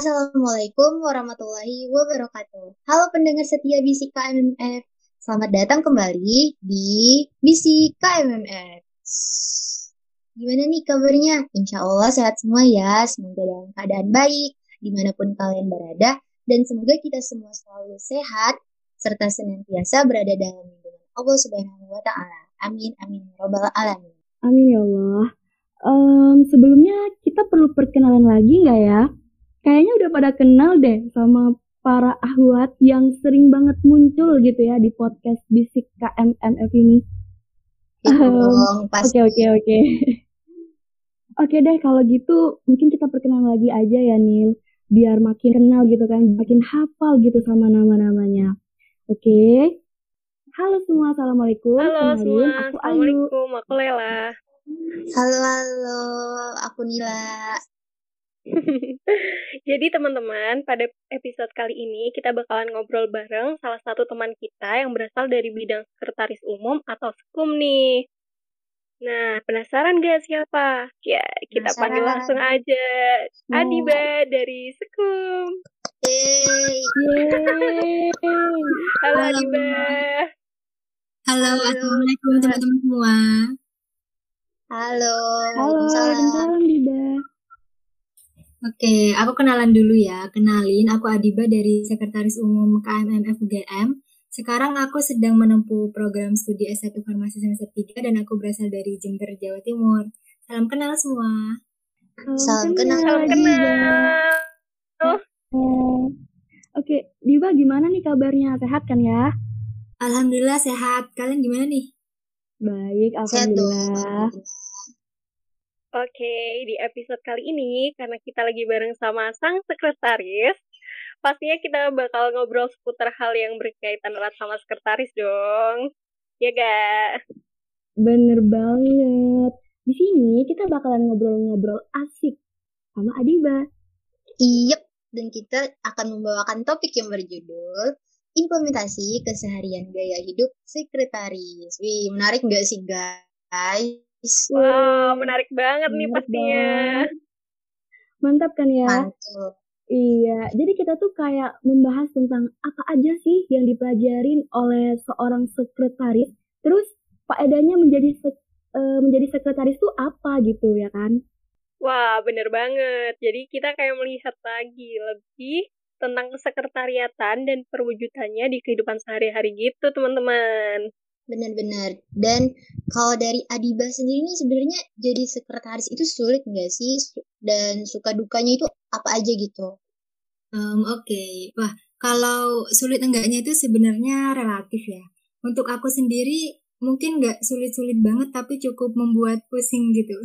Assalamualaikum warahmatullahi wabarakatuh. Halo pendengar setia Bisik KMMF. Selamat datang kembali di Bisik KMMF. Gimana nih kabarnya? Insya Allah sehat semua ya. Semoga dalam keadaan baik dimanapun kalian berada. Dan semoga kita semua selalu sehat serta senantiasa berada dalam lindungan Allah Subhanahu wa Ta'ala. Amin, amin, robbal alamin. Amin ya Allah. Sebelumnya kita perlu perkenalan lagi nggak ya? Kayaknya udah pada kenal deh sama para ahwat yang sering banget muncul gitu ya di podcast Bisik KMMF ini. Oke. Oke deh, kalau gitu mungkin kita perkenalan lagi aja ya Nil, biar makin kenal gitu kan, makin hafal gitu sama nama-namanya. Oke. Halo semua, assalamualaikum. Halo semua, aku assalamualaikum, aku Lela. Halo, aku Nila. Jadi teman-teman, pada episode kali ini kita bakalan ngobrol bareng salah satu teman kita yang berasal dari bidang sekretaris umum atau sekum nih. Nah, penasaran gak siapa? Ya, kita penasaran. Panggil langsung aja Adiba dari sekum. Halo Adiba. Halo, assalamualaikum teman-teman semua. Halo, salam Adiba. Oke, aku kenalan dulu ya. Kenalin, aku Adiba dari Sekretaris Umum KMMFGM. Sekarang aku sedang menempuh program studi S1 Farmasi semester 3 dan aku berasal dari Jember, Jawa Timur. Salam kenal semua. Salam kenal. Oke, Diba gimana nih kabarnya? Sehat kan ya? Alhamdulillah sehat. Kalian gimana nih? Baik, alhamdulillah. Oke, di episode kali ini karena kita lagi bareng sama sang sekretaris, pastinya kita bakal ngobrol seputar hal yang berkaitan erat sama sekretaris dong. Ya gak? Bener banget. Di sini kita bakalan ngobrol-ngobrol asik sama Adiba. Iyep, dan kita akan membawakan topik yang berjudul Implementasi Keseharian Gaya Hidup Sekretaris. Wih, menarik gak sih guys? Wow, menarik banget nih pastinya. Mantap kan ya? Mantap. Iya, jadi kita tuh kayak membahas tentang apa aja sih yang dipelajarin oleh seorang sekretaris. Terus faedahnya menjadi sekretaris tuh apa gitu ya kan? Wah, bener banget. Jadi kita kayak melihat lagi lebih tentang kesekretariatan dan perwujudannya di kehidupan sehari-hari gitu, teman-teman. Benar-benar. Dan kalau dari Adiba sendiri nih, sebenarnya jadi sekretaris itu sulit nggak sih? Dan suka dukanya itu apa aja gitu? Oke. Wah, kalau sulit enggaknya itu sebenarnya relatif ya. Untuk aku sendiri mungkin nggak sulit-sulit banget, tapi cukup membuat pusing gitu.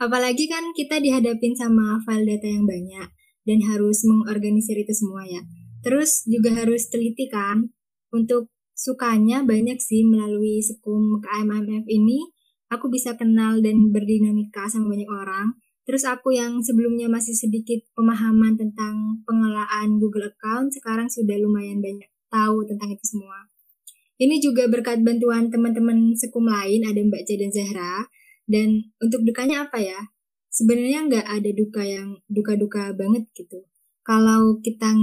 Apalagi kan kita dihadapin sama file data yang banyak. Dan harus mengorganisir itu semua ya. Terus juga harus teliti kan. Untuk sukanya banyak sih melalui sekum KMMF ini. Aku bisa kenal dan berdinamika sama banyak orang. Terus aku yang sebelumnya masih sedikit pemahaman tentang pengelolaan Google Account. Sekarang sudah lumayan banyak tahu tentang itu semua. Ini juga berkat bantuan teman-teman sekum lain. Ada Mbak C dan Zehra. Dan untuk dukanya apa ya? Sebenarnya nggak ada duka yang duka-duka banget gitu. Kalau kita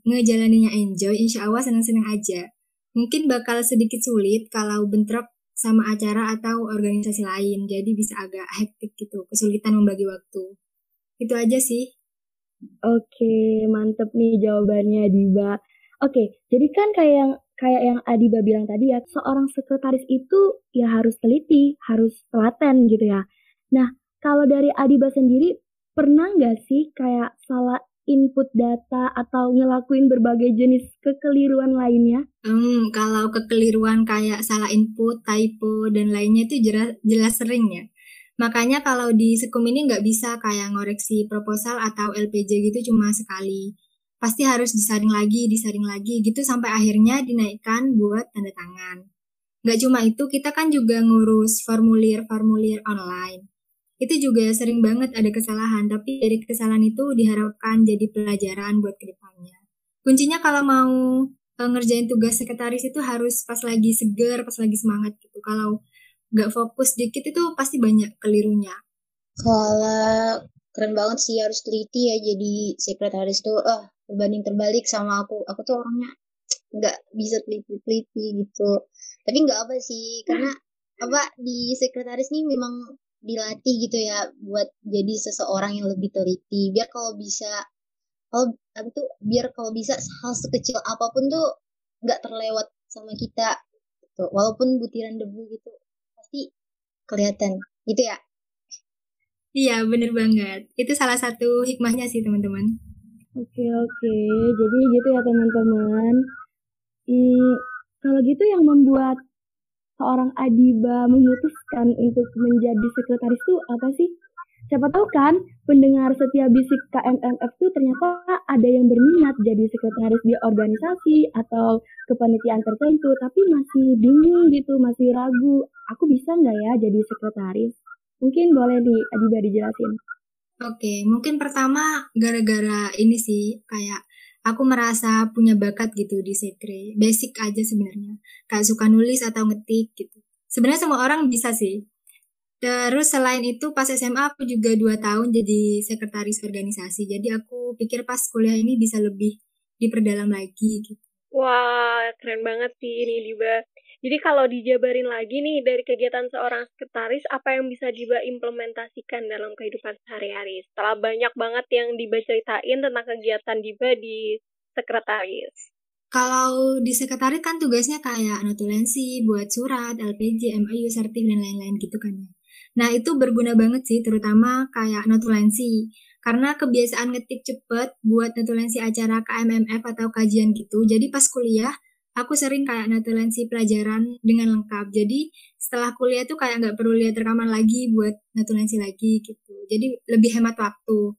ngejalaninya enjoy, insya Allah senang-senang aja. Mungkin bakal sedikit sulit kalau bentrok sama acara atau organisasi lain. Jadi bisa agak hektik gitu, kesulitan membagi waktu. Itu aja sih. Oke, mantep nih jawabannya Adiba. Oke, jadi kan kayak yang Adiba bilang tadi ya, seorang sekretaris itu ya harus teliti, harus telaten gitu ya. Nah, kalau dari Adiba sendiri, pernah nggak sih kayak salah input data atau ngelakuin berbagai jenis kekeliruan lainnya? Kalau kekeliruan kayak salah input, typo, dan lainnya itu jelas sering ya. Makanya kalau di sekum ini nggak bisa kayak ngoreksi proposal atau LPJ gitu cuma sekali. Pasti harus disaring lagi gitu sampai akhirnya dinaikkan buat tanda tangan. Nggak cuma itu, kita kan juga ngurus formulir online. Itu juga sering banget ada kesalahan, tapi dari kesalahan itu diharapkan jadi pelajaran buat kedepannya. Kuncinya kalau mau ngerjain tugas sekretaris itu harus pas lagi seger, pas lagi semangat gitu. Kalau nggak fokus dikit itu pasti banyak kelirunya. Kalau keren banget sih, harus teliti ya jadi sekretaris tuh. Berbanding terbalik sama aku tuh orangnya nggak bisa teliti gitu. Tapi nggak apa sih, karena apa di sekretaris nih memang dilatih gitu ya buat jadi seseorang yang lebih teliti. Biar kalau bisa, hal sekecil apapun tuh nggak terlewat sama kita. Gitu. Walaupun butiran debu gitu pasti kelihatan gitu ya. Iya, bener banget. Itu salah satu hikmahnya sih, teman-teman. Oke. Jadi gitu ya, teman-teman. Kalau gitu yang membuat seorang Adiba memutuskan untuk menjadi sekretaris itu apa sih? Siapa tahu kan, pendengar setia bisik KMMF itu ternyata ada yang berminat jadi sekretaris di organisasi atau kepanitiaan tertentu, tapi masih bingung gitu, masih ragu. Aku bisa nggak ya jadi sekretaris? Mungkin boleh di Adiba dijelasin. Oke, mungkin pertama gara-gara ini sih, kayak aku merasa punya bakat gitu di sekre. Basic aja sebenarnya, kayak suka nulis atau ngetik gitu. Sebenarnya semua orang bisa sih. Terus selain itu pas SMA aku juga 2 tahun jadi sekretaris organisasi. Jadi aku pikir pas kuliah ini bisa lebih diperdalam lagi gitu. Wah, keren banget sih ini Adiba. Jadi kalau dijabarin lagi nih dari kegiatan seorang sekretaris, apa yang bisa Adiba implementasikan dalam kehidupan sehari-hari? Setelah banyak banget yang Adiba ceritain tentang kegiatan Adiba di sekretaris. Kalau di sekretaris kan tugasnya kayak notulensi, buat surat, LPJ, MIU, sertif, dan lain-lain gitu kan ya. Nah itu berguna banget sih, terutama kayak notulensi. Karena kebiasaan ngetik cepet buat notulensi acara KMMF atau kajian gitu. Jadi pas kuliah, aku sering kayak notulensi pelajaran dengan lengkap. Jadi setelah kuliah tuh kayak nggak perlu lihat rekaman lagi buat notulensi lagi gitu. Jadi lebih hemat waktu.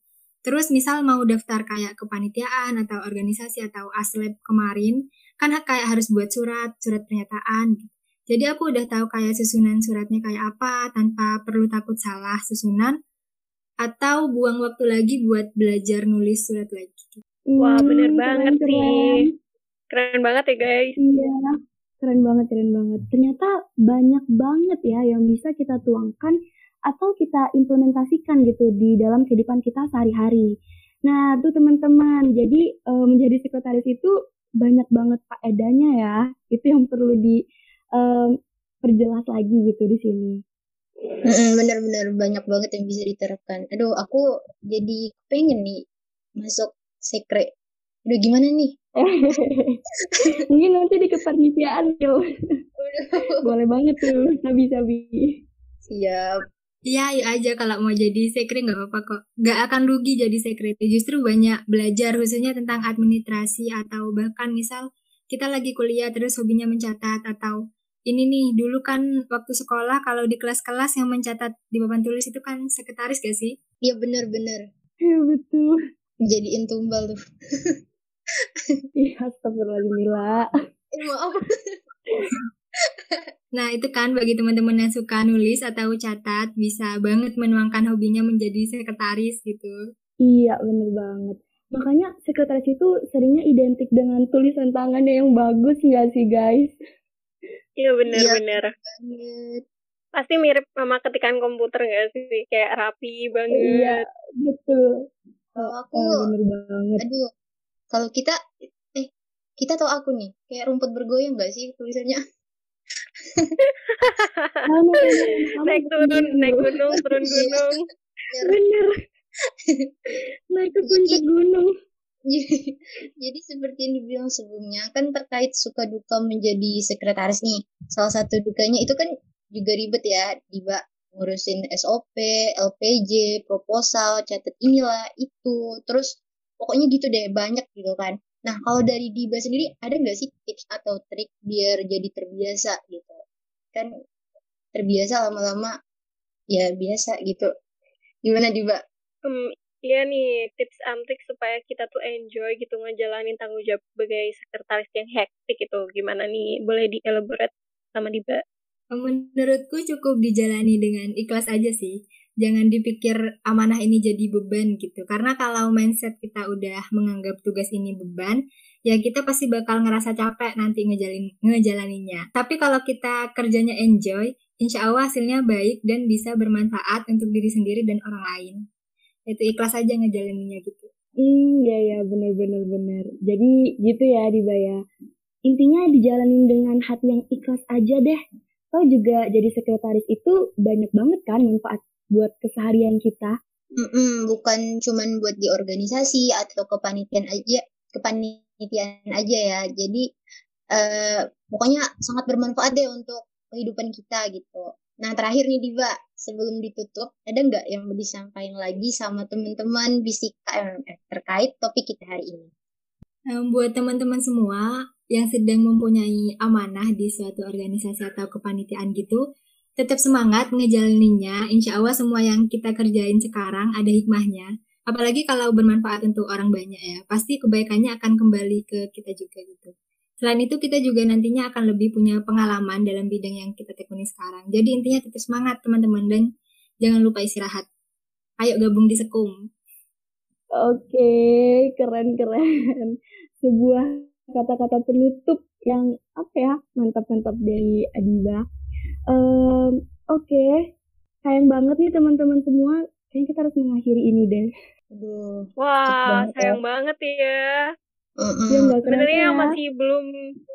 Terus misal mau daftar kayak kepanitiaan atau organisasi atau aslab kemarin, kan kayak harus buat surat pernyataan gitu. Jadi aku udah tahu kayak susunan suratnya kayak apa tanpa perlu takut salah susunan atau buang waktu lagi buat belajar nulis surat lagi. Wah, bener banget sih. Keren banget ya guys. Iya, keren banget. Ternyata banyak banget ya yang bisa kita tuangkan atau kita implementasikan gitu di dalam kehidupan kita sehari-hari. Nah tuh teman-teman, jadi menjadi sekretaris itu banyak banget faedahnya ya. Itu yang perlu diperjelas lagi gitu di sini. Bener-bener banyak banget yang bisa diterapkan. Aduh, aku jadi pengen nih masuk sekre. Aduh, gimana nih? Mungkin nanti di kepanitiaan yo. Boleh banget tuh, sabi-sabi. Siap. Iya, yuk aja kalau mau jadi sekre nggak apa-apa kok. Nggak akan rugi jadi sekre. Justru banyak belajar khususnya tentang administrasi atau bahkan misal kita lagi kuliah terus hobinya mencatat atau ini nih dulu kan waktu sekolah kalau di kelas-kelas yang mencatat di papan tulis itu kan sekretaris gak sih? Iya benar. Iya betul. Jadiin tumbal tuh. Iya, astagfirullahaladzim. Maaf. Nah itu kan bagi teman-teman yang suka nulis atau catat, bisa banget menuangkan hobinya menjadi sekretaris gitu. Iya bener banget. Makanya sekretaris itu seringnya identik dengan tulisan tangannya yang bagus gak sih guys? Iya bener-bener ya, banget. Pasti mirip sama ketikan komputer gak sih? Kayak rapi banget. Iya betul. Kalau aku bener banget. Aduh, kalau kita atau aku nih kayak rumput bergoyang nggak sih tulisannya? naik turun turun gunung. Bener. Naik ke puncak gunung. Jadi seperti yang dibilang sebelumnya kan terkait suka duka menjadi sekretaris nih. Salah satu dukanya itu kan juga ribet ya, Diba, ngurusin SOP, LPJ, proposal, catat inilah itu, terus pokoknya gitu deh, banyak gitu kan. Nah, kalau dari Diba sendiri, ada nggak sih tips atau trik biar jadi terbiasa gitu? Kan terbiasa lama-lama, ya biasa gitu. Gimana Diba? Iya nih, tips and trik supaya kita tuh enjoy gitu, ngejalanin tanggung jawab sebagai sekretaris yang hektik gitu. Gimana nih, boleh di-elaborate sama Diba? Menurutku cukup dijalani dengan ikhlas aja sih. Jangan dipikir amanah ini jadi beban gitu. Karena kalau mindset kita udah menganggap tugas ini beban, ya kita pasti bakal ngerasa capek nanti ngejalaninya. Tapi kalau kita kerjanya enjoy, insya Allah hasilnya baik dan bisa bermanfaat untuk diri sendiri dan orang lain. itu ikhlas aja ngejalaninnya gitu. Iya benar. Jadi gitu ya Adiba ya. Intinya dijalanin dengan hati yang ikhlas aja deh. Tau juga jadi sekretaris itu banyak banget kan manfaat buat keseharian kita. Bukan cuman buat di organisasi atau kepanitiaan aja ya. Jadi pokoknya sangat bermanfaat deh untuk kehidupan kita gitu. Nah terakhir nih Diva, sebelum ditutup, ada nggak yang mau disampaikan lagi sama teman-teman bisik KMMF terkait topik kita hari ini? Buat teman-teman semua yang sedang mempunyai amanah di suatu organisasi atau kepanitiaan gitu, tetap semangat ngejalaninnya. Insya Allah semua yang kita kerjain sekarang ada hikmahnya. Apalagi kalau bermanfaat untuk orang banyak ya, pasti kebaikannya akan kembali ke kita juga gitu. Selain itu kita juga nantinya akan lebih punya pengalaman dalam bidang yang kita tekuni sekarang. Jadi intinya tetap semangat teman-teman dan jangan lupa istirahat. Ayo gabung di Sekum. Oke, keren. Sebuah kata-kata penutup yang apa ya, mantap-mantap dari Adiba. Oke, sayang banget nih teman-teman semua. Kayaknya kita harus mengakhiri ini deh. Aduh, wah, sayang banget ya. Sebenarnya yang masih belum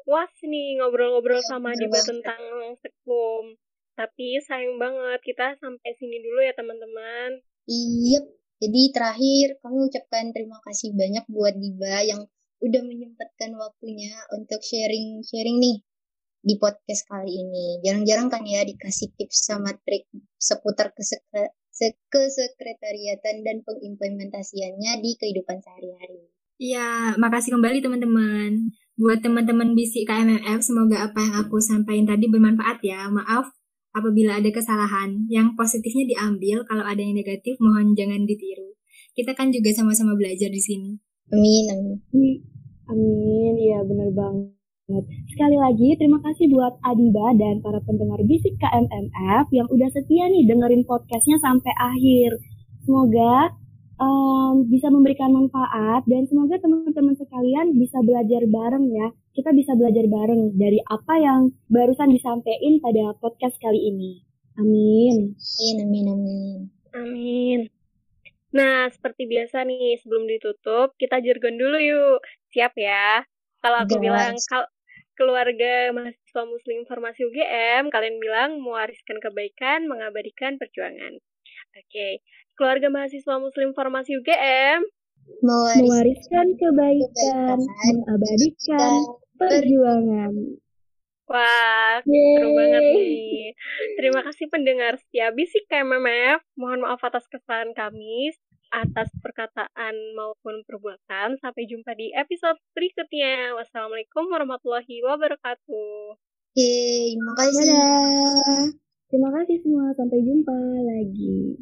puas nih ngobrol-ngobrol sama Adiba tentang Sekum. Tapi sayang banget, kita sampai sini dulu ya teman-teman. Iya, jadi terakhir kami ucapkan terima kasih banyak buat Adiba yang udah menyempatkan waktunya untuk sharing-sharing nih di podcast kali ini. Jarang-jarang kan ya dikasih tips sama trik seputar kesekretariatan dan pengimplementasiannya di kehidupan sehari-hari. Iya, makasih kembali teman-teman. Buat teman-teman bisik KMMF, semoga apa yang aku sampaikan tadi bermanfaat ya. Maaf apabila ada kesalahan. Yang positifnya diambil, kalau ada yang negatif mohon jangan ditiru. Kita kan juga sama-sama belajar di sini. Amin, iya benar banget. Sekali lagi terima kasih buat Adiba dan para pendengar bisik KMMF yang udah setia nih dengerin podcastnya sampai akhir. Semoga bisa memberikan manfaat dan semoga teman-teman sekalian bisa belajar bareng ya. Kita bisa belajar bareng dari apa yang barusan disampaikan pada podcast kali ini. Amin. Nah, seperti biasa nih sebelum ditutup, kita jargon dulu yuk. Siap ya? Kalau aku bilang keluarga mahasiswa muslim Farmasi UGM, kalian bilang mewariskan kebaikan, mengabadikan perjuangan. Oke. Keluarga mahasiswa muslim Farmasi UGM mewariskan kebaikan, mengabadikan perjuangan. Wah, seru banget nih. Terima kasih pendengar setia bisik KMMF. Mohon maaf atas kesalahan kami, atas perkataan maupun perbuatan. Sampai jumpa di episode berikutnya. Wassalamualaikum warahmatullahi wabarakatuh. Terima kasih. Terima kasih semua. Sampai jumpa lagi.